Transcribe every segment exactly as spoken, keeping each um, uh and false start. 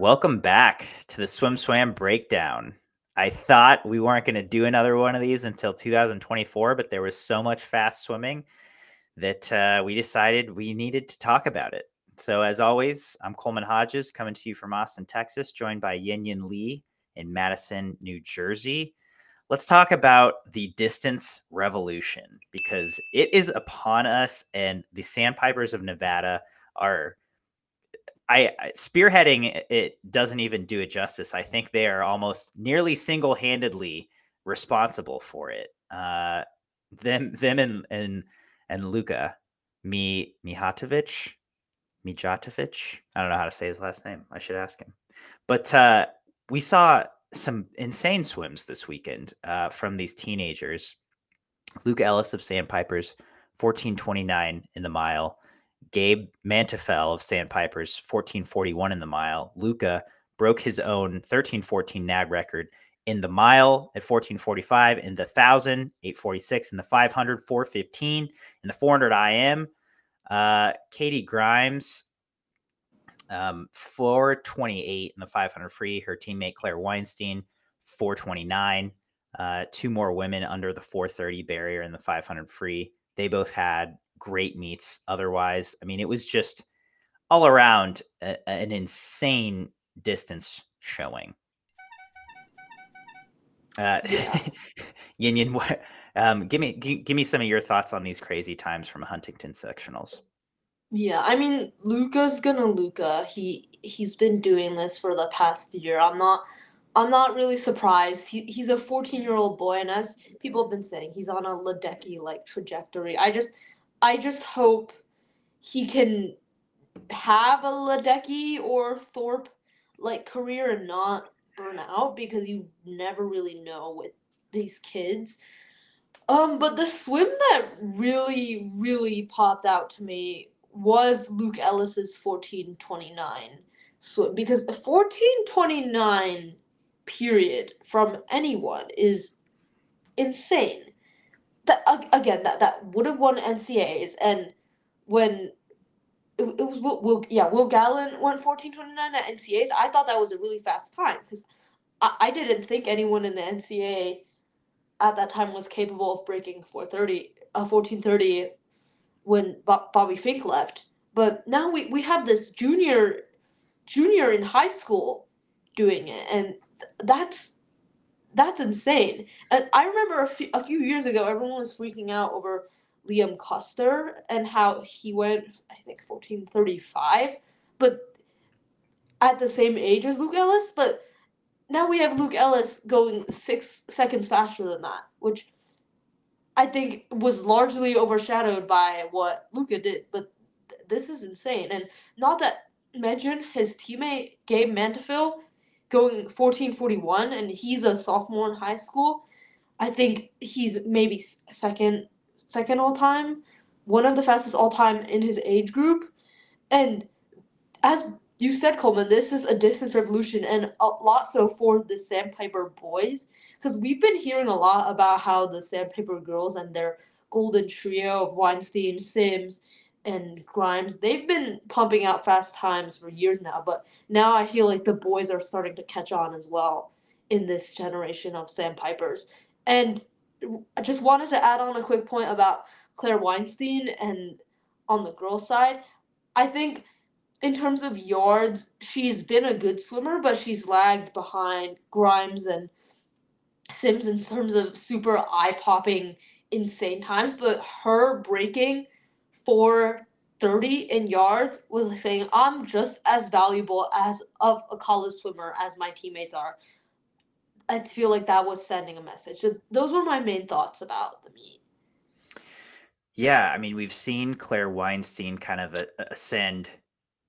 Welcome back to the SwimSwam breakdown. I thought we weren't going to do another one of these until two thousand twenty-four, but there was so much fast swimming that uh, we decided we needed to talk about it. So as always, I'm Coleman Hodges coming to you from Austin, Texas, joined by Yinyin Lee in Madison, New Jersey. Let's talk about the distance revolution because it is upon us, and the Sandpipers of Nevada are I, I spearheading it doesn't even do it justice. I think they are almost nearly single-handedly responsible for it. Uh, them, them, and and and Luca Mi Mihatovich, Mijatovich. I don't know how to say his last name. I should ask him. But uh, we saw some insane swims this weekend uh, from these teenagers. Luca Ellis of Sandpipers, fourteen twenty-nine in the mile. Gabe Mantefel of Sandpipers, fourteen forty-one in the mile. Luca broke his own thirteen fourteen N A B record in the mile at fourteen forty-five, in the one thousand, eight forty-six, in the five hundred, four fifteen, in the four hundred I M. Uh, Katie Grimes, um, four twenty-eight in the five hundred free. Her teammate Claire Weinstein, four twenty-nine. Uh, two more women under the four thirty barrier in the five hundred free. They both had great meets otherwise. I mean, it was just all around a, an insane distance showing. Uh, yeah. Yin Yin, um, give me g- give me some of your thoughts on these crazy times from Huntington Sectionals. Yeah, I mean, Luca's gonna Luca. He he's been doing this for the past year. I'm not I'm not really surprised. He he's a fourteen-year-old boy, and as people have been saying, he's on a Ledecky like trajectory. I just I just hope he can have a Ledecky or Thorpe like career and not burn out, because you never really know with these kids. Um, but the swim that really, really popped out to me was Luke Ellis's fourteen twenty-nine swim, because a fourteen twenty-nine period from anyone is insane. That, again, that, that would have won N C A As, and when it, it was Will, Will, yeah, Will Gallen won fourteen twenty-nine at N C A As, I thought that was a really fast time, because I, I didn't think anyone in the N C A A at that time was capable of breaking four thirty, uh, fourteen thirty when Bo- Bobby Fink left. But now we, we have this junior junior in high school doing it, and th- that's That's insane. And I remember a few, a few years ago, everyone was freaking out over Liam Custer and how he went, I think, fourteen thirty-five, but at the same age as Luke Ellis. But now we have Luke Ellis going six seconds faster than that, which I think was largely overshadowed by what Luca did. But th- this is insane. And not that mention his teammate, Gabe Mantefel, going fourteen forty-one, and he's a sophomore in high school. I think he's maybe second second all-time, one of the fastest all-time in his age group. And as you said, Coleman, this is a distance revolution, and a lot so for the Sandpiper boys, because we've been hearing a lot about how the Sandpiper girls and their golden trio of Weinstein, Sims, and Grimes, they've been pumping out fast times for years now, but now I feel like the boys are starting to catch on as well in this generation of Sandpipers. And I just wanted to add on a quick point about Claire Weinstein, and on the girls' side, I think in terms of yards, she's been a good swimmer, but she's lagged behind Grimes and Sims in terms of super eye-popping insane times, but her breaking four thirty in yards was like saying, I'm just as valuable as of a college swimmer as my teammates are. I feel like that was sending a message. So those were my main thoughts about the meet. Yeah, I mean, we've seen Claire Weinstein kind of ascend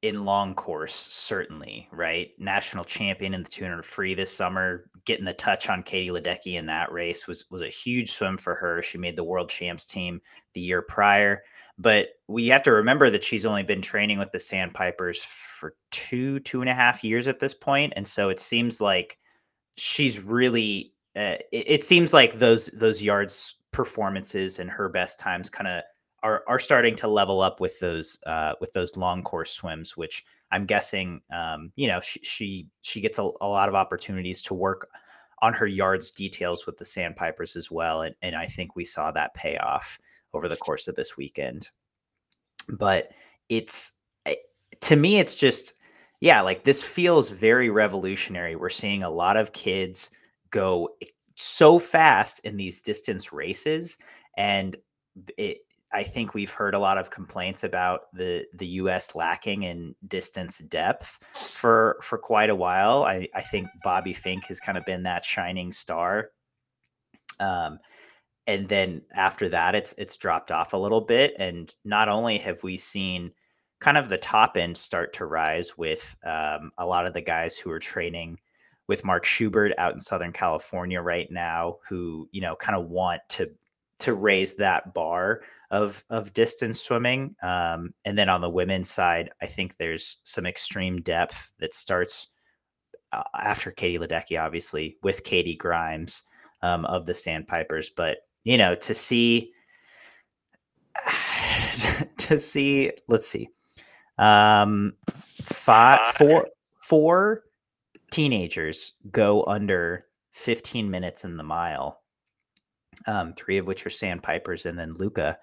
in long course, certainly, right? National champion in the two hundred free this summer, getting the touch on Katie Ledecky in that race was, was a huge swim for her. She made the world champs team the year prior. But we have to remember that she's only been training with the Sandpipers for two, two and a half years at this point. And so it seems like she's really, uh, it, it seems like those, those yards performances and her best times kind of are are starting to level up with those uh, with those long course swims, which I'm guessing, um, you know, she she, she gets a, a lot of opportunities to work on her yards details with the Sandpipers as well. And, and I think we saw that pay off over the course of this weekend. But it's, to me, it's just, yeah, like this feels very revolutionary. We're seeing a lot of kids go so fast in these distance races. And it, I think we've heard a lot of complaints about the, the U S lacking in distance depth for, for quite a while. I, I think Bobby Fink has kind of been that shining star. Um, and then after that, it's, it's dropped off a little bit. And not only have we seen kind of the top end start to rise with um, a lot of the guys who are training with Mark Schubert out in Southern California right now, who, you know, kind of want to, to raise that bar of, of distance swimming. Um, and then on the women's side, I think there's some extreme depth that starts uh, after Katie Ledecky, obviously, with Katie Grimes um, of the Sandpipers. But, you know, to see, to see, let's see, um, five, four, four teenagers go under fifteen minutes in the mile. Um, three of which are Sandpipers, and then Luca.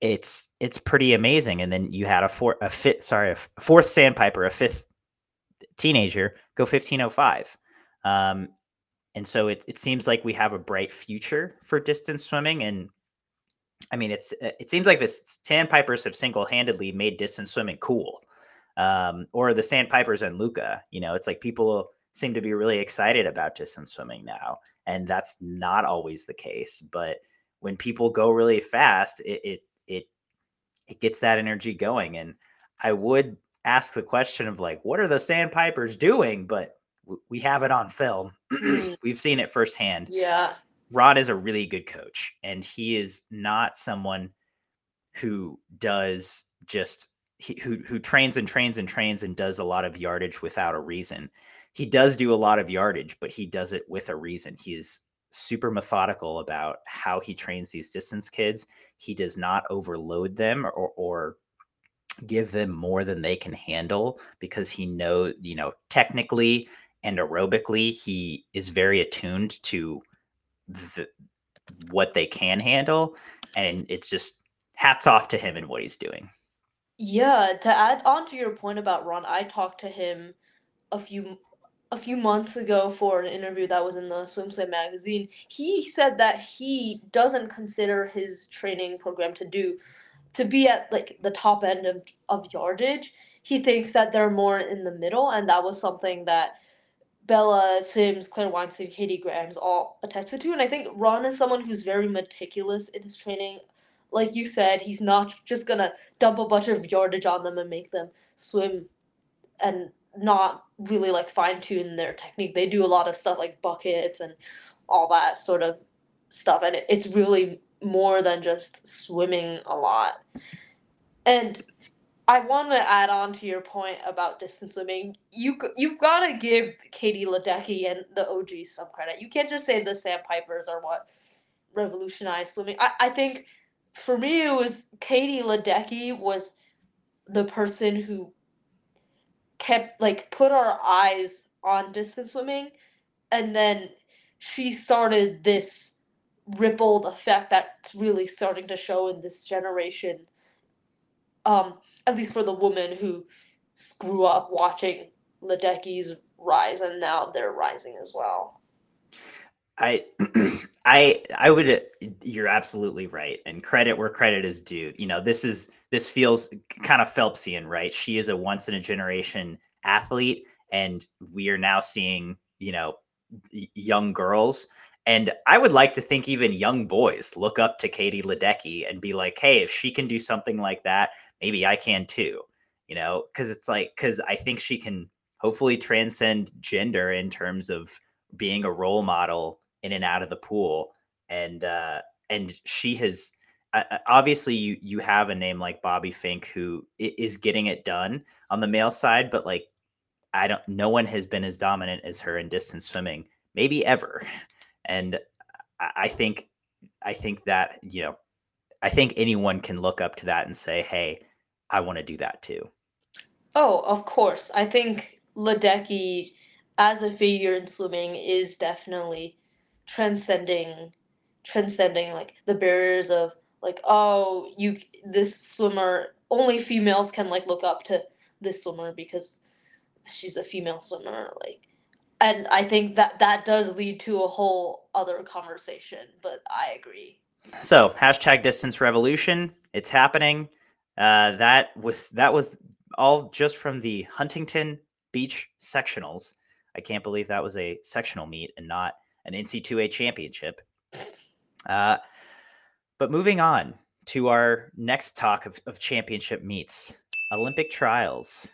It's it's pretty amazing. And then you had a four, a fifth, sorry, a f- fourth Sandpiper, a fifth teenager go fifteen oh five. Um, and so it it seems like we have a bright future for distance swimming. And I mean, it's it seems like the Sandpipers have single handedly made distance swimming cool, um, or the Sandpipers and Luca. You know, it's like people seem to be really excited about distance swimming now. And that's not always the case, but when people go really fast, it, it, it, it gets that energy going. And I would ask the question of like, what are the Sandpipers doing? But w- we have it on film. We've seen it firsthand. Yeah. Ron is a really good coach, and he is not someone who does just, he, who, who trains and trains and trains and does a lot of yardage without a reason. He does do a lot of yardage, but he does it with a reason. He is super methodical about how he trains these distance kids. He does not overload them or, or give them more than they can handle, because he knows, you know, technically and aerobically, he is very attuned to the, what they can handle. And it's just hats off to him and what he's doing. Yeah. To add on to your point about Ron, I talked to him a few a few months ago for an interview that was in the SwimSwam magazine. He said that he doesn't consider his training program to do, to be at like the top end of, of yardage. He thinks that they're more in the middle. And that was something that Bella Sims, Claire Weinstein, Katie Grimes all attested to. And I think Ron is someone who's very meticulous in his training. Like you said, he's not just going to dump a bunch of yardage on them and make them swim and not really like fine tune their technique. They do a lot of stuff like buckets and all that sort of stuff. And it, it's really more than just swimming a lot. And I want to add on to your point about distance swimming. You, you've got to give Katie Ledecky and the O Gs some credit. You can't just say the Sandpipers are what revolutionized swimming. I, I think for me, it was Katie Ledecky was the person who kept like put our eyes on distance swimming, and then she started this rippled effect that's really starting to show in this generation, um at least for the women who grew up watching Ledecky's rise, and now they're rising as well. I I I would you're absolutely right, and credit where credit is due. You know, this is this feels kind of Phelpsian, right? She is a once in a generation athlete, and we are now seeing, you know, young girls, and I would like to think even young boys look up to Katie Ledecky and be like, hey, if she can do something like that, maybe I can too. You know, because it's like because I think she can hopefully transcend gender in terms of being a role model in and out of the pool. And, uh, and she has, uh, obviously you, you have a name like Bobby Fink, who is getting it done on the male side, but like, I don't, no one has been as dominant as her in distance swimming, maybe ever. And I think, I think that, you know, I think anyone can look up to that and say, hey, I want to do that too. Oh, of course. I think Ledecky as a figure in swimming is definitely transcending, transcending like the barriers of like, oh, you, this swimmer, only females can like look up to this swimmer because she's a female swimmer. Like, and I think that that does lead to a whole other conversation, but I agree. So hashtag distance revolution, it's happening. Uh, that was, that was all just from the Huntington Beach sectionals. I can't believe that was a sectional meet and not an N C two A championship. Uh, but moving on to our next talk of, of championship meets, Olympic trials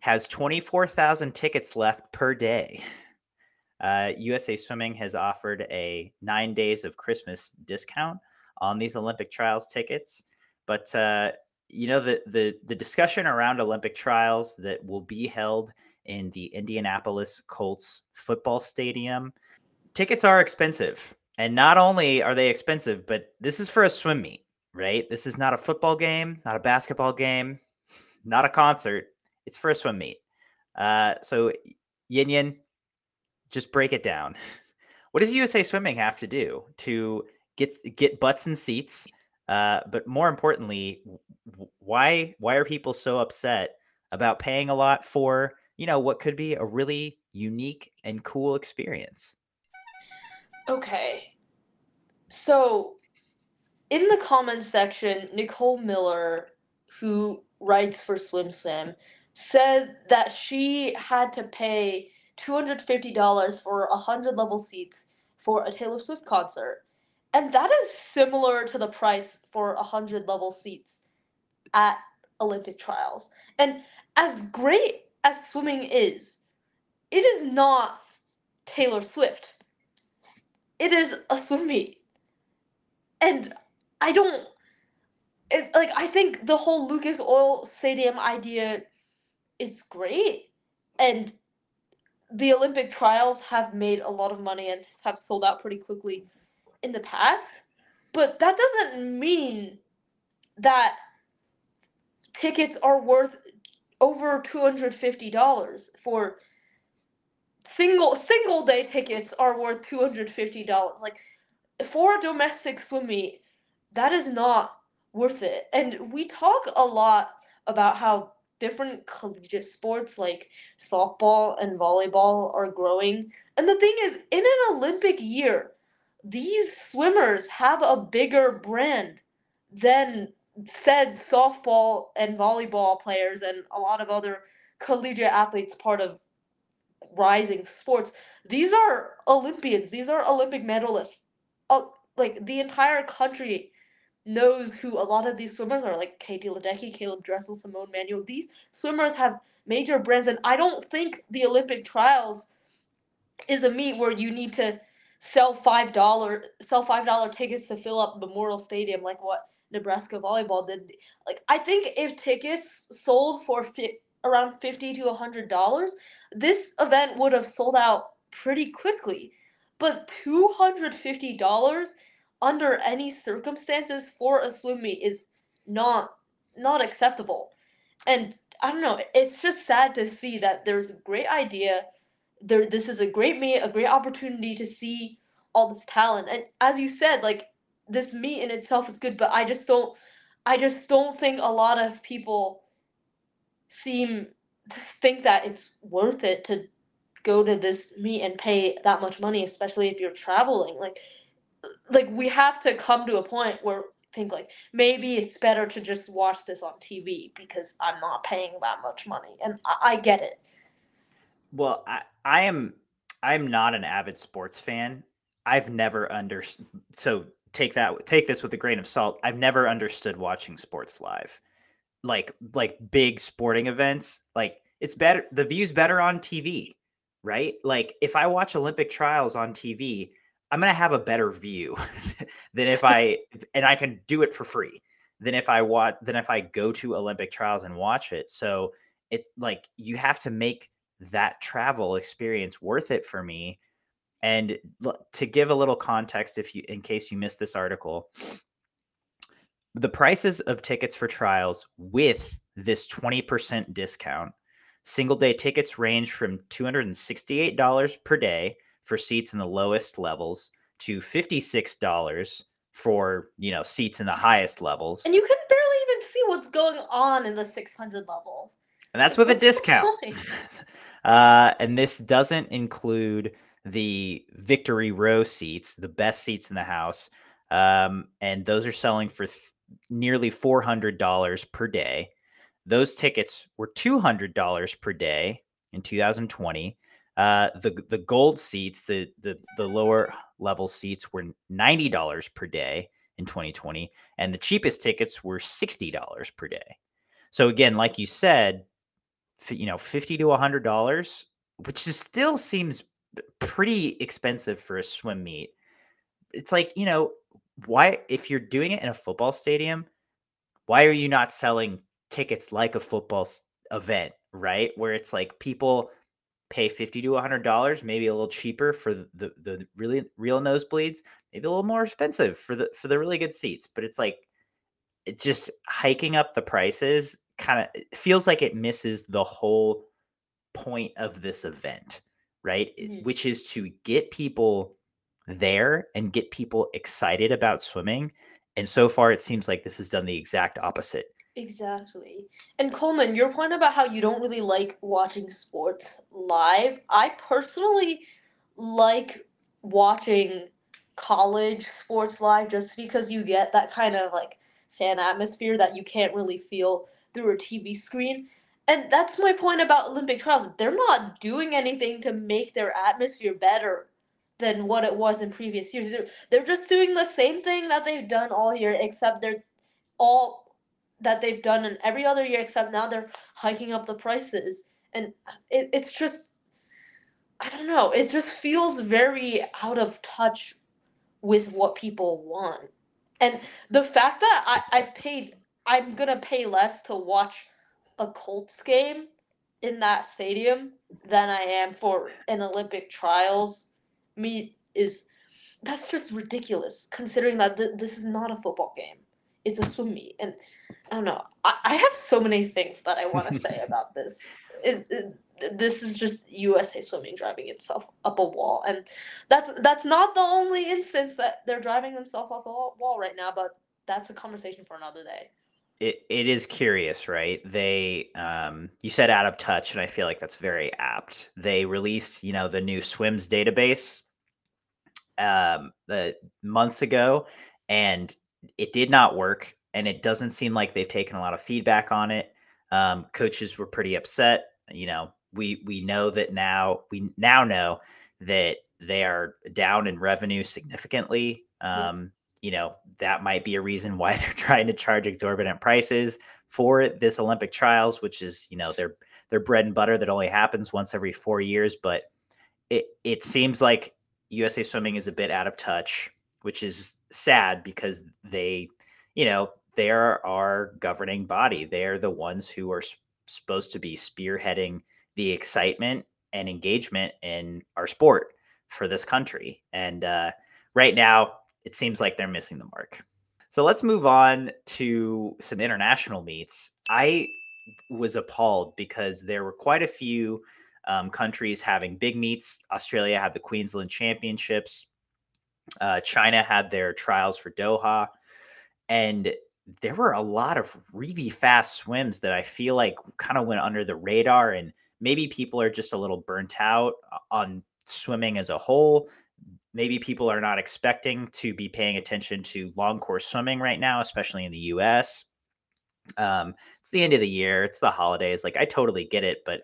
has twenty-four thousand tickets left per day. Uh, U S A Swimming has offered a nine days of Christmas discount on these Olympic trials tickets. But, uh, you know, the, the, the discussion around Olympic trials that will be held in the Indianapolis Colts football stadium, tickets are expensive. And not only are they expensive, but this is for a swim meet, right? This is not a football game, not a basketball game, not a concert. It's for a swim meet. Uh, so Yin Yin, just break it down. What does U S A Swimming have to do to get, get butts in seats? Uh, but more importantly, why, why are people so upset about paying a lot for, you know, what could be a really unique and cool experience? Okay. So in the comments section, Nicole Miller, who writes for SwimSwam, said that she had to pay two hundred fifty dollars for one hundred level seats for a Taylor Swift concert. And that is similar to the price for one hundred level seats at Olympic trials. And as great as swimming is, it is not Taylor Swift. It is a swim meet. And I don't, it, like, I think the whole Lucas Oil Stadium idea is great. And the Olympic trials have made a lot of money and have sold out pretty quickly in the past, but that doesn't mean that tickets are worth over two hundred fifty dollars for single single day tickets are worth two hundred fifty dollars. Like, for a domestic swim meet, that is not worth it. And we talk a lot about how different collegiate sports like softball and volleyball are growing. And the thing is, in an Olympic year, these swimmers have a bigger brand than said softball and volleyball players and a lot of other collegiate athletes part of rising sports. These are Olympians. These are Olympic medalists. Uh, like, the entire country knows who a lot of these swimmers are, like Katie Ledecky, Caleb Dressel, Simone Manuel. These swimmers have major brands, and I don't think the Olympic trials is a meet where you need to sell five dollar sell five dollar tickets to fill up Memorial Stadium like what Nebraska volleyball did. Like, I think if tickets sold for fi- around fifty to a hundred dollars, this event would have sold out pretty quickly. But two hundred fifty dollars under any circumstances for a swim meet is not not acceptable. And I don't know. It's just sad to see that there's a great idea. There, this is a great meet, a great opportunity to see all this talent. And as you said, like, this meet in itself is good, but I just don't, I just don't think a lot of people seem to think that it's worth it to go to this meet and pay that much money, especially if you're traveling. Like, like we have to come to a point where I think, like, maybe it's better to just watch this on T V because I'm not paying that much money. And I, I get it. Well, I, I am I'm not an avid sports fan. I've never understood. So take that take this with a grain of salt. I've never understood watching sports live, like like big sporting events. Like, it's better. The view's better on T V, right? Like, if I watch Olympic trials on T V, I'm going to have a better view than if I and I can do it for free than if I watch than if I go to Olympic trials and watch it. So it like you have to make that travel experience worth it for me. And to give a little context, if you, in case you missed this article, the prices of tickets for trials with this twenty percent discount, single day tickets range from two hundred sixty-eight dollars per day for seats in the lowest levels to fifty-six dollars for, you know, seats in the highest levels. And you can barely even see what's going on in the six hundred level. And that's with a discount. uh, and this doesn't include the Victory Row seats, the best seats in the house. Um, and those are selling for th- nearly four hundred dollars per day. Those tickets were two hundred dollars per day in two thousand twenty. Uh, the, the gold seats, the, the, the lower level seats were ninety dollars per day in twenty twenty. And the cheapest tickets were sixty dollars per day. So again, like you said, you know, fifty to one hundred dollars, which is still seems pretty expensive for a swim meet. It's like, you know, why, if you're doing it in a football stadium, why are you not selling tickets like a football event, right? Where it's like people pay fifty to one hundred dollars, maybe a little cheaper for the, the, the really real nosebleeds, maybe a little more expensive for the, for the really good seats. But it's like, it just hiking up the prices kind of feels like it misses the whole point of this event, right? Mm-hmm. Which is to get people there and get people excited about swimming. And so far, it seems like this has done the exact opposite. Exactly. And Coleman, your point about how you don't really like watching sports live. I personally like watching college sports live just because you get that kind of like fan atmosphere that you can't really feel through a T V screen. And that's my point about Olympic trials. They're not doing anything to make their atmosphere better than what it was in previous years. They're just doing the same thing that they've done all year, except they're all that they've done in every other year, except now they're hiking up the prices. And it, it's just, I don't know, it just feels very out of touch with what people want. And the fact that I, I paid, I'm going to pay less to watch a Colts game in that stadium than I am for an Olympic trials meet is, that's just ridiculous, considering that th- this is not a football game. It's a swim meet. And I don't know. I, I have so many things that I want to say about this. It, it, this is just U S A Swimming driving itself up a wall. And that's that's not the only instance that they're driving themselves up a wall right now, but that's a conversation for another day. It It is curious, right? They, um, you said out of touch, and I feel like that's very apt. They released, you know, the new swims database um, the months ago, and it did not work. And it doesn't seem like they've taken a lot of feedback on it. Um, coaches were pretty upset. You know, we, we know that now we now know that they are down in revenue significantly. Um, you know, that might be a reason why they're trying to charge exorbitant prices for this Olympic trials, which is, you know, their, their bread and butter that only happens once every four years. But it, it seems like U S A Swimming is a bit out of touch, which is sad because they, you know, they're our governing body. They're the ones who are sp- supposed to be spearheading the excitement and engagement in our sport for this country. And uh, right now, it seems like they're missing the mark. So let's move on to some international meets. I was appalled because there were quite a few um, countries having big meets. Australia had the Queensland Championships. Uh, China had their trials for Doha. And there were a lot of really fast swims that I feel like kind of went under the radar, and maybe people are just a little burnt out on swimming as a whole. Maybe people are not expecting to be paying attention to long course swimming right now, especially in the U S. Um, it's the end of the year. It's the holidays. Like, I totally get it, but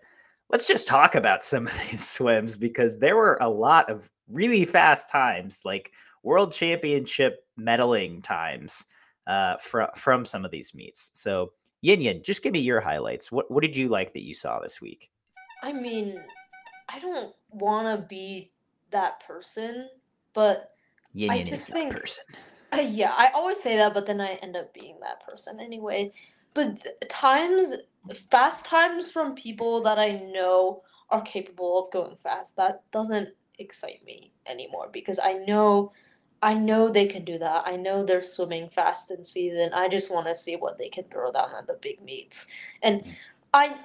let's just talk about some of these swims because there were a lot of really fast times, like world championship medaling times. Uh, from from some of these meets. So Yin Yin, just give me your highlights. What what did you like that you saw this week? I mean, I don't want to be that person, but Yin Yin is that person. Uh, yeah, I always say that, but then I end up being that person anyway. But times, fast times from people that I know are capable of going fast, that doesn't excite me anymore because I know I know they can do that. I know they're swimming fast in season. I just want to see what they can throw down at the big meets. And I,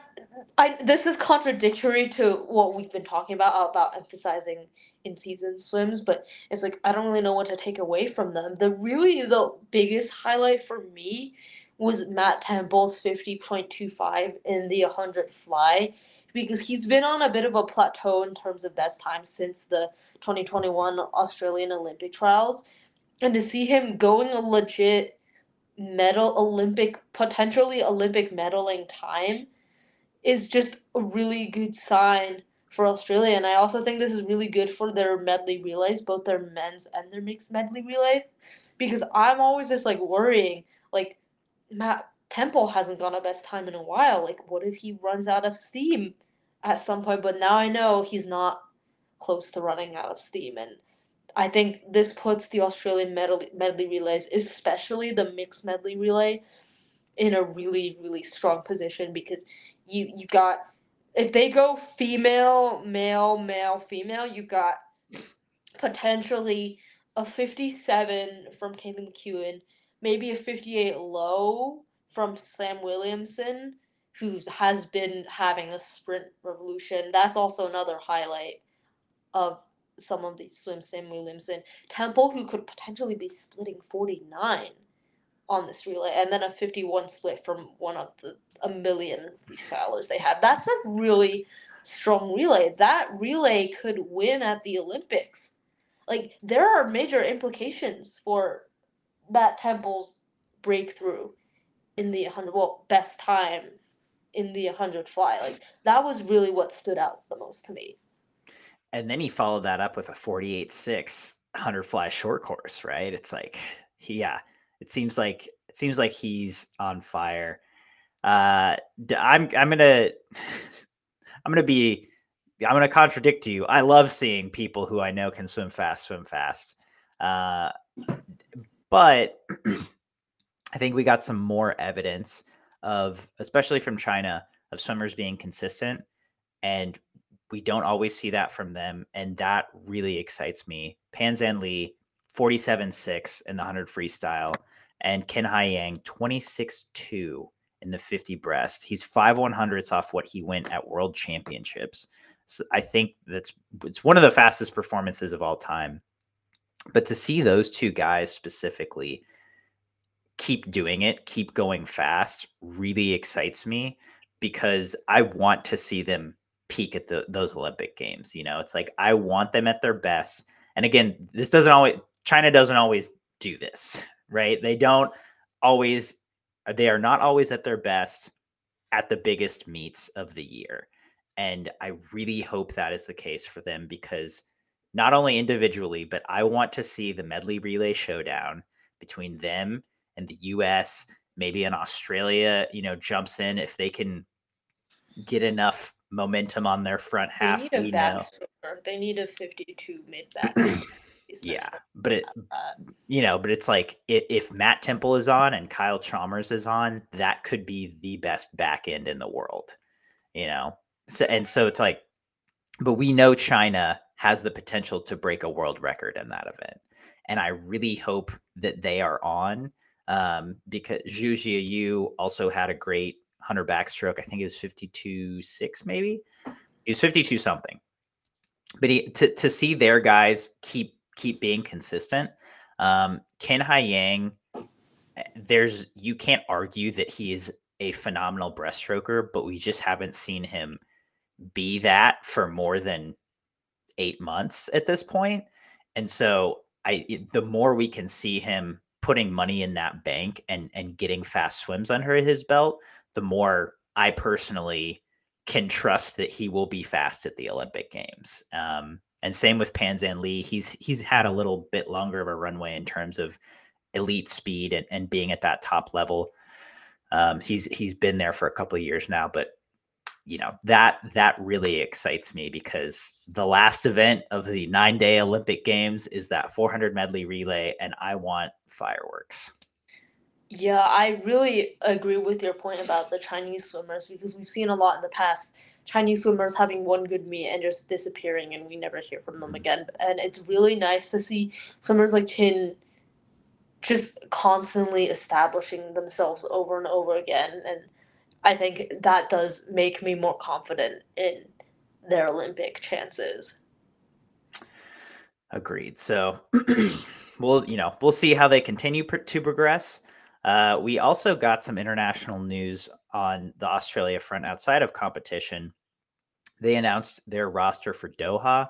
I this is contradictory to what we've been talking about, about emphasizing in-season swims, but it's like I don't really know what to take away from them. The really the biggest highlight for me was Matt Temple's fifty point two five in the one hundred fly, because he's been on a bit of a plateau in terms of best time since the twenty twenty-one Australian Olympic trials. And to see him going a legit medal Olympic, potentially Olympic medaling time is just a really good sign for Australia. And I also think this is really good for their medley relays, both their men's and their mixed medley relays, because I'm always just like worrying, like, Matt Temple hasn't gone a best time in a while. Like, what if he runs out of steam at some point? But now I know he's not close to running out of steam. And I think this puts the Australian medley, medley relays, especially the mixed medley relay, in a really, really strong position, because you, you got, if they go female, male, male, female, you've got potentially a fifty-seven from Taylor McEwen, maybe a fifty-eight low from Sam Williamson, who has been having a sprint revolution. That's also another highlight of some of these swims, Sam Williamson. Temple, who could potentially be splitting forty-nine on this relay, and then a fifty-one split from one of the a million freestylers they have. That's a really strong relay. That relay could win at the Olympics. Like, there are major implications for Matt Temple's breakthrough in the one hundred, well, best time in the one hundred fly. Like, that was really what stood out the most to me. And then he followed that up with a forty-eight six one hundred fly short course, right? It's like, yeah, it seems like, it seems like he's on fire. Uh, I'm, I'm going to, I'm going to be, I'm going to contradict you. I love seeing people who I know can swim fast, swim fast. Uh, But I think we got some more evidence of, especially from China, of swimmers being consistent. And we don't always see that from them. And that really excites me. Pan Zhanle, forty-seven six in the one hundred freestyle. And Qin Haiyang, twenty-six two in the fifty breast. He's five one hundredths off what he went at World Championships. So I think that's it's one of the fastest performances of all time. But to see those two guys specifically keep doing it, keep going fast, really excites me, because I want to see them peak at the, those Olympic Games. You know, it's like I want them at their best. And again, this doesn't always, China doesn't always do this, right? They don't always, they are not always at their best at the biggest meets of the year. And I really hope that is the case for them, because not only individually, but I want to see the medley relay showdown between them and the U S, maybe an Australia, you know, jumps in if they can get enough momentum on their front half. They need a back swimmer. They need a fifty-two mid back. Yeah. But it, you know, but it's like if, if Matt Temple is on and Kyle Chalmers is on, that could be the best back end in the world, you know? So, and so it's like, but we know China has the potential to break a world record in that event. And I really hope that they are on, um, because Zhu Jiayu also had a great one hundred backstroke. I think it was fifty-two six, maybe. It was fifty-two something. But he, to, to see their guys keep keep being consistent, um, Qin Haiyang, there's, you can't argue that he is a phenomenal breaststroker, but we just haven't seen him be that for more than eight months at this point. And so I, it, the more we can see him putting money in that bank and, and getting fast swims under his belt, the more I personally can trust that he will be fast at the Olympic Games. Um, and same with Pan Zhanle. He's, he's had a little bit longer of a runway in terms of elite speed and, and being at that top level. Um, he's, he's been there for a couple of years now, but you know, that, that really excites me, because the last event of the nine day Olympic Games is that four hundred medley relay, and I want fireworks. Yeah, I really agree with your point about the Chinese swimmers, because we've seen a lot in the past Chinese swimmers having one good meet and just disappearing, and we never hear from them again. And it's really nice to see swimmers like Qin just constantly establishing themselves over and over again. And I think that does make me more confident in their Olympic chances. Agreed. So we'll, you know, we'll see how they continue pr- to progress. Uh, we also got some international news on the Australia front outside of competition. They announced their roster for Doha.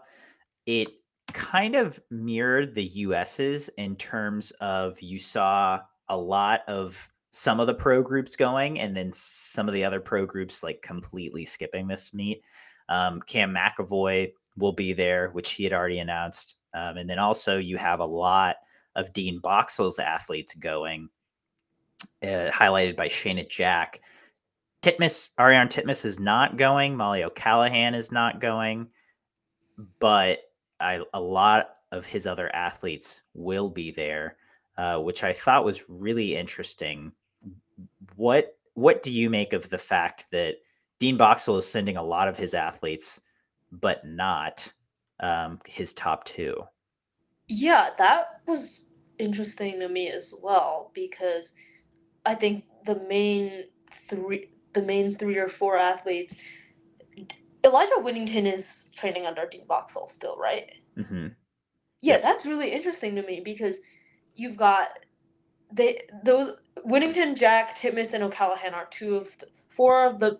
It kind of mirrored the U S's in terms of you saw a lot of some of the pro groups going and then some of the other pro groups like completely skipping this meet. Um, Cam McAvoy will be there, which he had already announced. Um, and then also you have a lot of Dean Boxall's athletes going. Uh, highlighted by Shayna Jack. Titmuss, Ariarne Titmuss is not going. Molly O'Callaghan is not going. But I, a lot of his other athletes will be there, uh, which I thought was really interesting. What what do you make of the fact that Dean Boxall is sending a lot of his athletes, but not um, his top two? Yeah, that was interesting to me as well, because I think the main three, the main three or four athletes, Elijah Winnington is training under Dean Boxall still, right? Mm-hmm. Yeah, that's really interesting to me because you've got they those Winnington, Jack, Titmuss, and O'Callaghan are two of the, four of the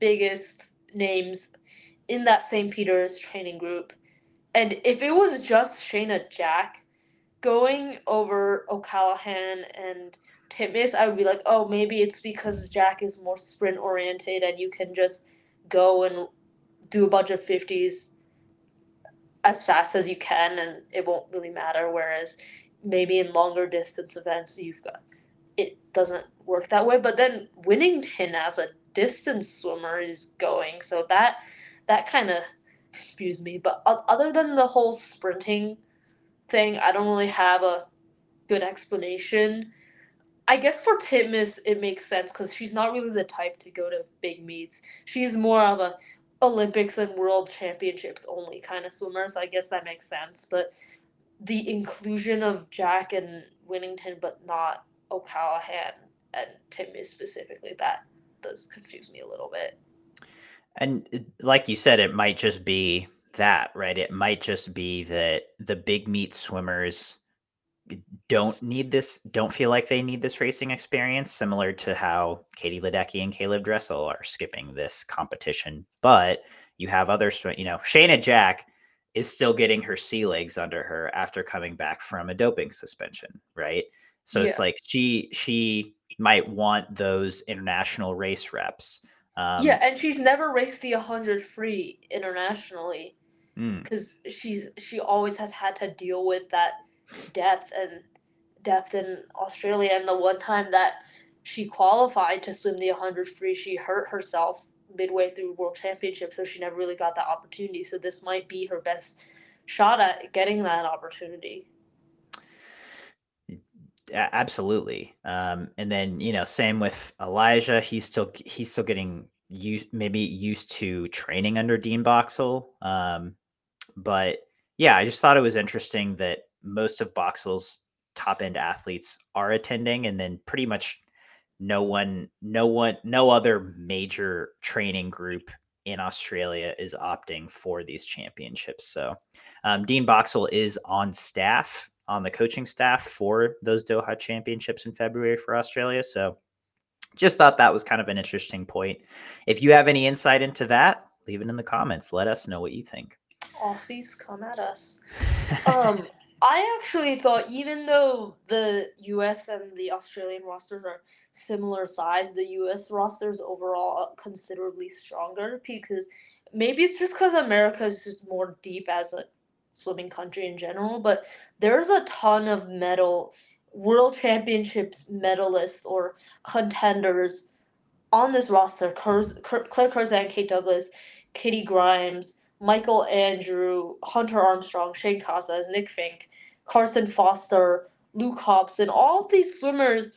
biggest names in that Saint Peter's training group, and if it was just Shayna Jack going over O'Callaghan and Titmuss, I would be like, oh, maybe it's because Jack is more sprint oriented and you can just go and do a bunch of fifties as fast as you can and it won't really matter. Whereas maybe in longer distance events, you've got it doesn't work that way. But then Winnington as a distance swimmer is going, so that that kind of confused me. But other than the whole sprinting thing, I don't really have a good explanation. I guess for Titmuss, it makes sense because she's not really the type to go to big meets. She's more of a Olympics and World Championships only kind of swimmer, so I guess that makes sense. But the inclusion of Jack and Winnington, but not O'Callaghan and Titmuss specifically, that does confuse me a little bit. And like you said, it might just be that, right? It might just be that the big meet swimmers don't need this, don't feel like they need this racing experience, similar to how Katie Ledecky and Caleb Dressel are skipping this competition. But you have other, you know, Shayna Jack is still getting her sea legs under her after coming back from a doping suspension, right? So yeah. It's like she she might want those international race reps. Um, yeah, and she's never raced the one hundred free internationally because mm. she's she always has had to deal with that depth and depth in Australia. And the one time that she qualified to swim the one hundred free, she hurt herself midway through World Championships, so she never really got that opportunity. So this might be her best shot at getting that opportunity. Absolutely. Um, and then, you know, same with Elijah, he's still, he's still getting used, maybe used to training under Dean Boxall. Um, but yeah, I just thought it was interesting that most of Boxall's top end athletes are attending, and then pretty much no one, no one, no other major training group in Australia is opting for these championships. So um, Dean Boxall is on staff, on the coaching staff for those Doha championships in February for Australia. So just thought that was kind of an interesting point. If you have any insight into that, leave it in the comments. Let us know what you think. Aussies, come at us. Um, I actually thought, even though the U S and the Australian rosters are similar size, the U S rosters overall are considerably stronger, because maybe it's just because America is just more deep as a swimming country in general, but there's a ton of medal, World Championships medalists or contenders on this roster. Kerz, Ker, Claire Weinstein, Kate Douglas, Katie Grimes, Michael Andrew, Hunter Armstrong, Shane Casas, Nick Fink, Carson Foster, Luke Hobson. All of these swimmers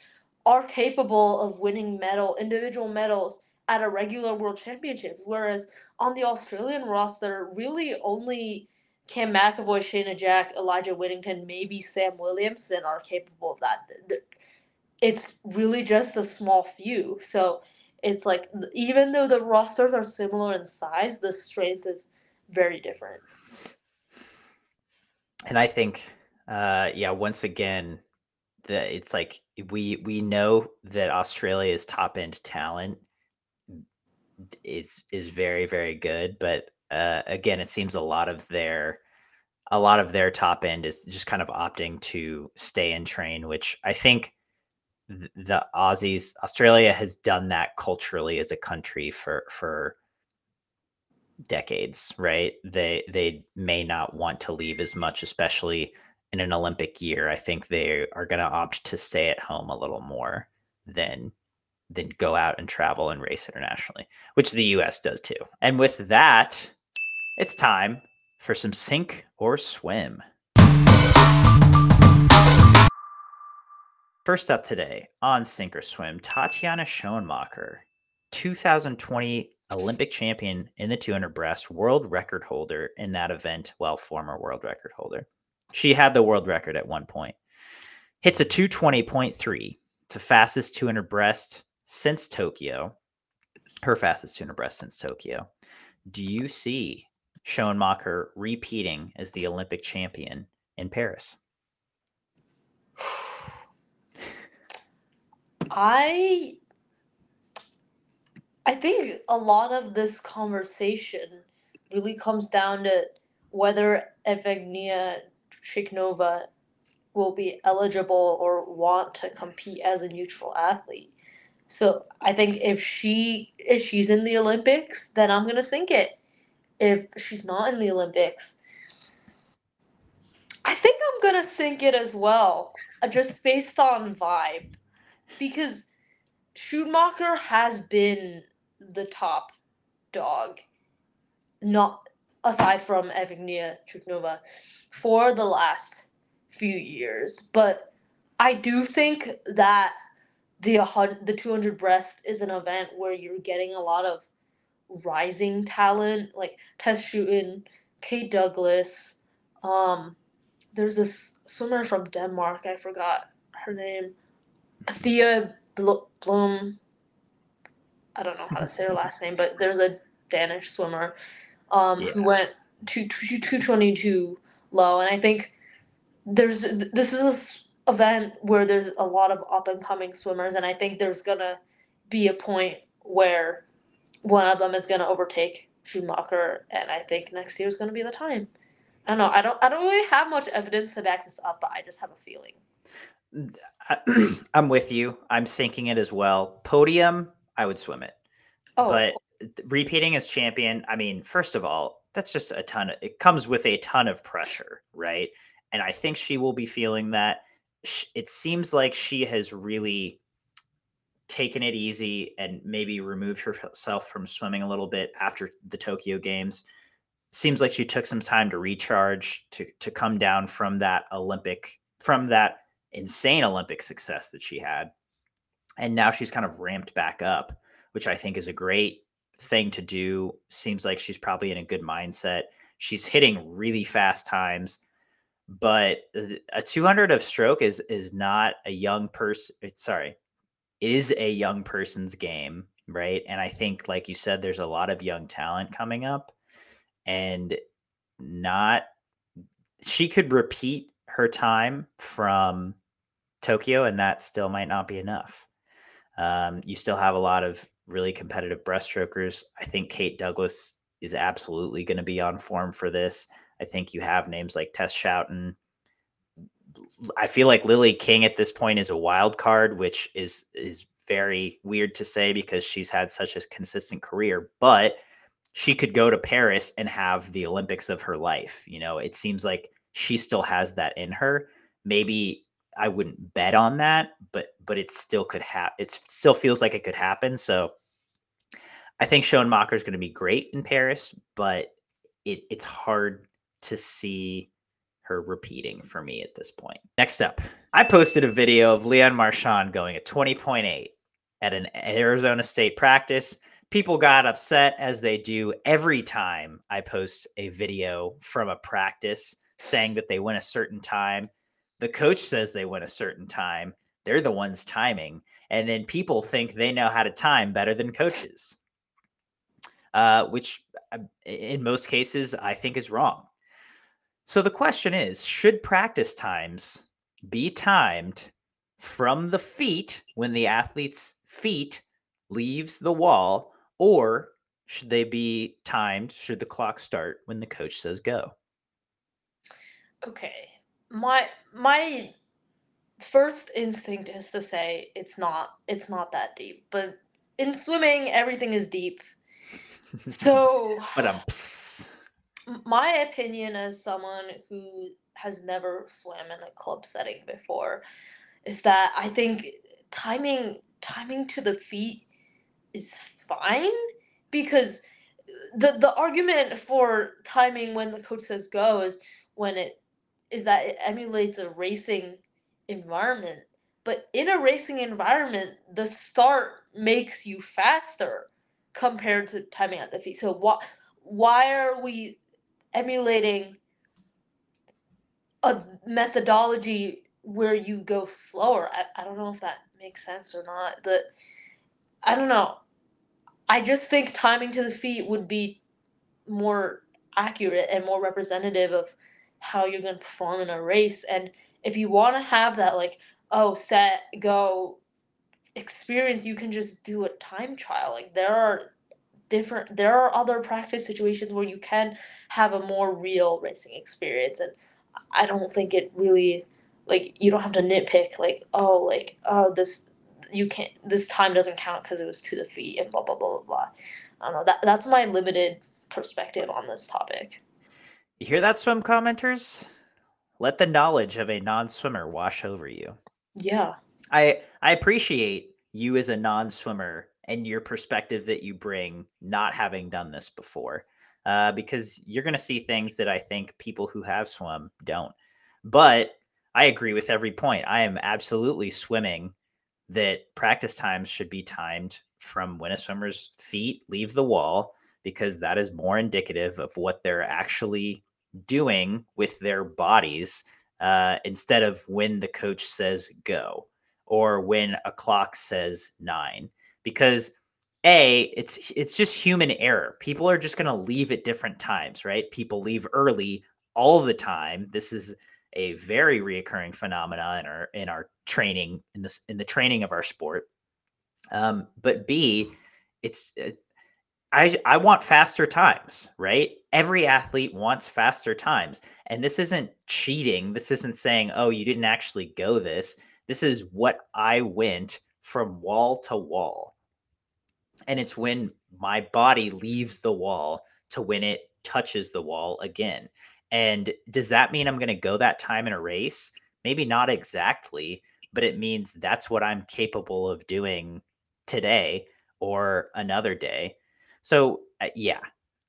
are capable of winning medal, individual medals at a regular World Championships, whereas on the Australian roster, really only Cam McAvoy, Shayna Jack, Elijah Winnington, maybe Sam Williamson are capable of that. It's really just a small few. So it's like, even though the rosters are similar in size, the strength is very different. And I think, uh, yeah, once again, the, it's like we we know that Australia's top-end talent is is very, very good, but Uh, again, it seems a lot of their, a lot of their top end is just kind of opting to stay and train, which I think th- the Aussies, Australia has done that culturally as a country for for decades, right? They they may not want to leave as much, especially in an Olympic year. I think they are going to opt to stay at home a little more than than go out and travel and race internationally, which the U S does too. And with that, it's time for some sink or swim. First up today on Sink or Swim, Tatiana Schoenmacher, two thousand twenty Olympic champion in the two hundred breast, world record holder in that event, well, former world record holder. She had the world record at one point. Hits a two twenty point three. It's the fastest two hundred breast since Tokyo. Her fastest two hundred breast since Tokyo. Do you see Schoenmacher repeating as the Olympic champion in Paris? I I think a lot of this conversation really comes down to whether Evgenia Chiknova will be eligible or want to compete as a neutral athlete. So I think if she if she's in the Olympics, then I'm gonna sink it. If she's not in the Olympics, I think I'm gonna sink it as well, just based on vibe, because Schoenmacher has been the top dog, not aside from Evgenia Chiknova, for the last few years. But I do think that the the two hundred breast is an event where you're getting a lot of rising talent, like Tess Schouten, Kate Douglas. Um, there's this swimmer from Denmark, I forgot her name, Thea Blom. I don't know how to say her last name, but there's a Danish swimmer um, yeah. who went to two twenty-two low, and I think There's this is an event where there's a lot of up-and-coming swimmers, and I think there's going to be a point where one of them is going to overtake Schumacher, and I think next year is going to be the time. I don't know. I don't, I don't really have much evidence to back this up, but I just have a feeling. I, I'm with you. I'm sinking it as well. Podium, I would swim it. Oh, but cool. Repeating as champion, I mean, first of all, that's just a ton of – it comes with a ton of pressure, right? And I think she will be feeling that. It seems like she has really taken it easy and maybe removed herself from swimming a little bit after the Tokyo Games. Seems like she took some time to recharge, to to come down from that Olympic, from that insane Olympic success that she had. And now she's kind of ramped back up, which I think is a great thing to do. Seems like she's probably in a good mindset. She's hitting really fast times. But a two hundred of stroke is is not a young person. Sorry, it is a young person's game, right? And I think, like you said, there's a lot of young talent coming up, and not she could repeat her time from Tokyo, and that still might not be enough. Um, you still have a lot of really competitive breaststrokers. I think Kate Douglas is absolutely going to be on form for this. I think you have names like Tess Schouten. I feel like Lily King at this point is a wild card, which is is very weird to say because she's had such a consistent career, but she could go to Paris and have the Olympics of her life. You know, it seems like she still has that in her. Maybe I wouldn't bet on that, but but it still could happen. It still feels like it could happen. So I think Schoenmacher is going to be great in Paris, but it, it's hard to see her repeating for me at this point. Next up, I posted a video of Leon Marchand going at twenty point eight at an Arizona State practice. people got upset, as they do every time I post a video from a practice saying that they went a certain time. The coach says they went a certain time. They're the ones timing. And then people think they know how to time better than coaches, uh, which in most cases I think is wrong. So the question is, should practice times be timed from the feet when the athlete's feet leaves the wall, or should they be timed, should the clock start when the coach says go? Okay. My my first instinct is to say it's not it's not that deep, but in swimming everything is deep. So but um my opinion as someone who has never swam in a club setting before is that I think timing timing to the feet is fine, because the the argument for timing when the coach says go is when it is that it emulates a racing environment. But in a racing environment, the start makes you faster compared to timing at the feet. So why why are we emulating a methodology where you go slower? I, I don't know if that makes sense or not. The I don't know. I just think timing to the feet would be more accurate and more representative of how you're going to perform in a race. And if you want to have that, like, oh, set, go experience, you can just do a time trial. Like, there are different, there are other practice situations where you can have a more real racing experience. And I don't think it really, like, you don't have to nitpick, like, oh, like, oh, this, you can't, this time doesn't count because it was to the feet and blah, blah, blah, blah, blah. I don't know. That, that's my limited perspective on this topic. You hear that, swim commenters? Let the knowledge of a non-swimmer wash over you. Yeah. I I appreciate you as a non-swimmer and your perspective that you bring, not having done this before, uh, because you're going to see things that I think people who have swum don't. But I agree with every point. I am absolutely swimming that practice times should be timed from when a swimmer's feet leave the wall, because that is more indicative of what they're actually doing with their bodies, uh, instead of when the coach says go or when a clock says nine. Because A, it's it's just human error. People are just going to leave at different times, right? People leave early all the time. This is a very reoccurring phenomenon in our in our training in this in the training of our sport. Um, but B, it's uh, I, I want faster times, right? Every athlete wants faster times. And this isn't cheating. This isn't saying, oh, you didn't actually go this. This is what I went from wall to wall. And it's when my body leaves the wall to when it touches the wall again. And does that mean I'm going to go that time in a race? Maybe not exactly, but it means that's what I'm capable of doing today or another day. So uh, yeah,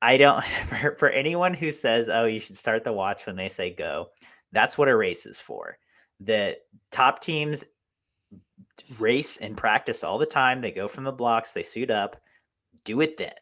I don't, for, for anyone who says, oh, you should start the watch when they say go, that's what a race is for. The top teams race and practice all the time. They go from the blocks, they suit up, do it then.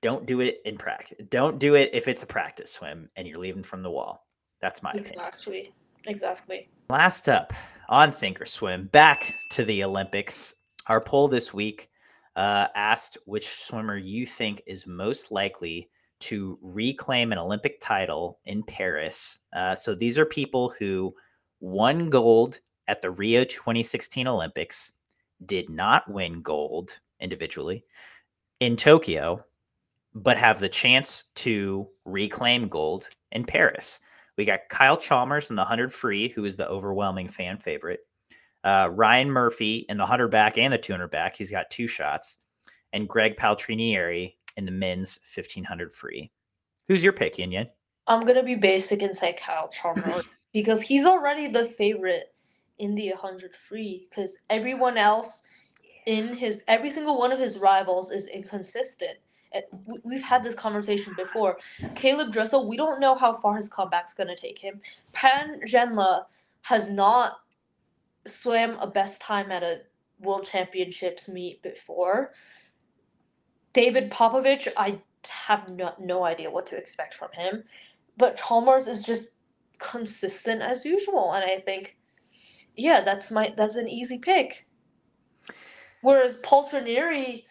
Don't do it in practice. Don't do it if it's a practice swim and you're leaving from the wall. That's my exactly. opinion. Exactly. Exactly. Last up on Sink or Swim, back to the Olympics. Our poll this week Uh, asked which swimmer you think is most likely to reclaim an Olympic title in Paris. Uh, so these are people who won gold at the Rio twenty sixteen Olympics, did not win gold individually in Tokyo, but have the chance to reclaim gold in Paris. We got Kyle Chalmers in the one hundred free, who is the overwhelming fan favorite. Uh, Ryan Murphy in the one hundred back and the two hundred back. He's got two shots. And Greg Paltrinieri in the men's fifteen hundred free. Who's your pick, Yin-Yin? I'm going to be basic and say Kyle Chalmers because he's already the favorite in the one hundred free, because everyone else in his – every single one of his rivals is inconsistent. We've had this conversation before. Caleb Dressel, we don't know how far his comeback's going to take him. Pan Zhanle has not – swam a best time at a world championships meet before. David Popovich, I have no, no idea what to expect from him. But Chalmers is just consistent as usual. And I think, yeah, that's my that's an easy pick. Whereas Paltrinieri,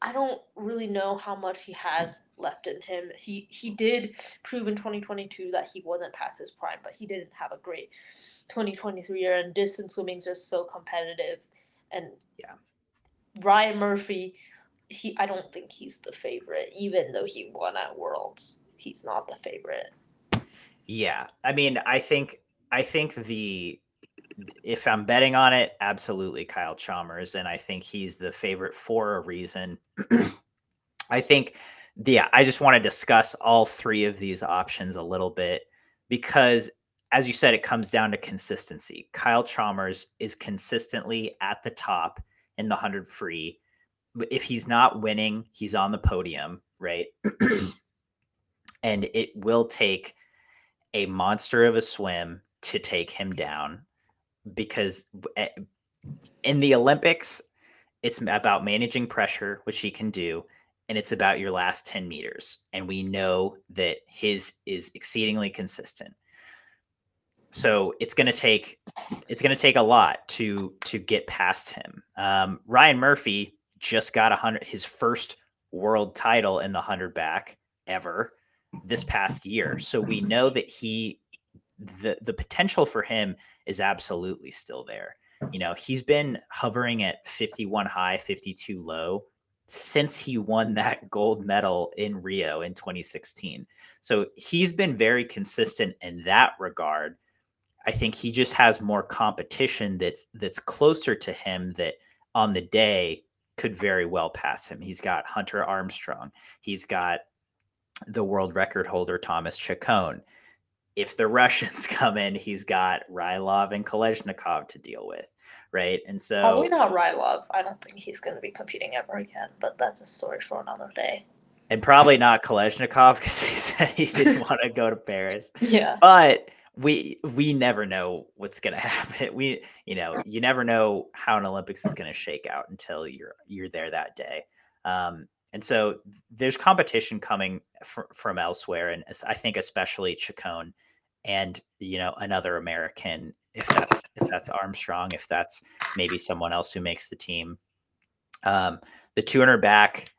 I don't really know how much he has left in him. He he did prove in twenty twenty-two that he wasn't past his prime, but he didn't have a great twenty twenty-three year, and distance swimming's just so competitive. And yeah, Ryan Murphy, he I don't think he's the favorite, even though he won at Worlds. He's not the favorite. Yeah, I mean, I think I think the if I'm betting on it, absolutely Kyle Chalmers, and I think he's the favorite for a reason. I think, yeah, I just want to discuss all three of these options a little bit because, as you said, it comes down to consistency. Kyle Chalmers is consistently at the top in the one hundred free. If he's not winning, he's on the podium, right? And it will take a monster of a swim to take him down. Because in the Olympics, it's about managing pressure, which he can do, and it's about your last ten meters. And we know that his is exceedingly consistent. So it's going to take it's going to take a lot to to get past him. Um, Ryan Murphy just got a hundred his first world title in the hundred back ever this past year. So we know that he. the the potential for him is absolutely still there. You know, he's been hovering at fifty-one high, fifty-two low since he won that gold medal in Rio in twenty sixteen. So he's been very consistent in that regard. I think he just has more competition that's that's closer to him that on the day could very well pass him. He's got Hunter Armstrong. He's got the world record holder, Thomas Chacon. If the Russians come in, he's got Rylov and Kolesnikov to deal with, right? And so probably not Rylov. I don't think he's going to be competing ever again, but that's a story for another day. And probably not Kolesnikov because he said he didn't want to go to Paris. Yeah, but we we never know what's going to happen. We you know you never know how an Olympics is going to shake out until you're you're there that day. Um, And so there's competition coming fr- from elsewhere. And I think especially Chacon and, you know, another American, if that's, if that's Armstrong, if that's maybe someone else who makes the team. Um, the two hundred back,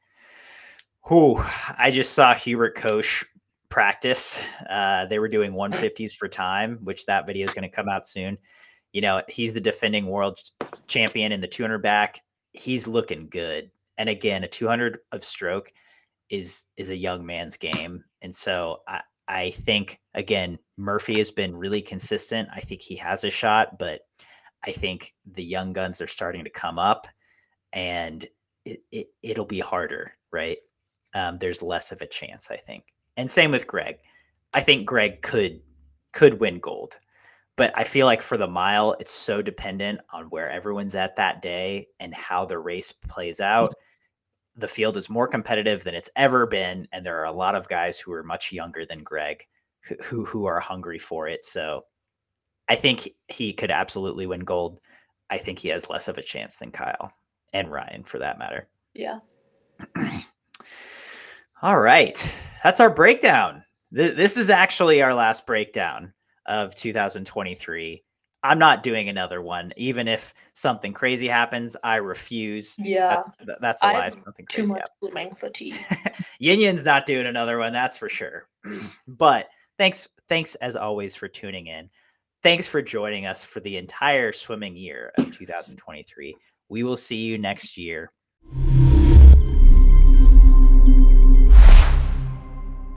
who I just saw Hubert Koch practice. Uh, they were doing one fifties for time, which that video is going to come out soon. You know, he's the defending world champion in the two hundred back. He's looking good. And again, a two hundred of stroke is is a young man's game. And so I, I think, again, Murphy has been really consistent. I think he has a shot, but I think the young guns are starting to come up and it, it, it'll be harder, right? Um, there's less of a chance, I think. And same with Greg. I think Greg could could win gold. But I feel like for the mile, it's so dependent on where everyone's at that day and how the race plays out. The field is more competitive than it's ever been. And there are a lot of guys who are much younger than Greg who, who, who are hungry for it. So I think he could absolutely win gold. I think he has less of a chance than Kyle and Ryan for that matter. Yeah. All right. That's our breakdown. Th- this is actually our last breakdown of two thousand twenty-three. I'm not doing another one, even if something crazy happens. I refuse. Yeah, that's, that's a lie. Something crazy. Too much swimming fatigue. Yin Yin's not doing another one, that's for sure. But thanks, thanks as always for tuning in. Thanks for joining us for the entire swimming year of two thousand twenty-three. We will see you next year.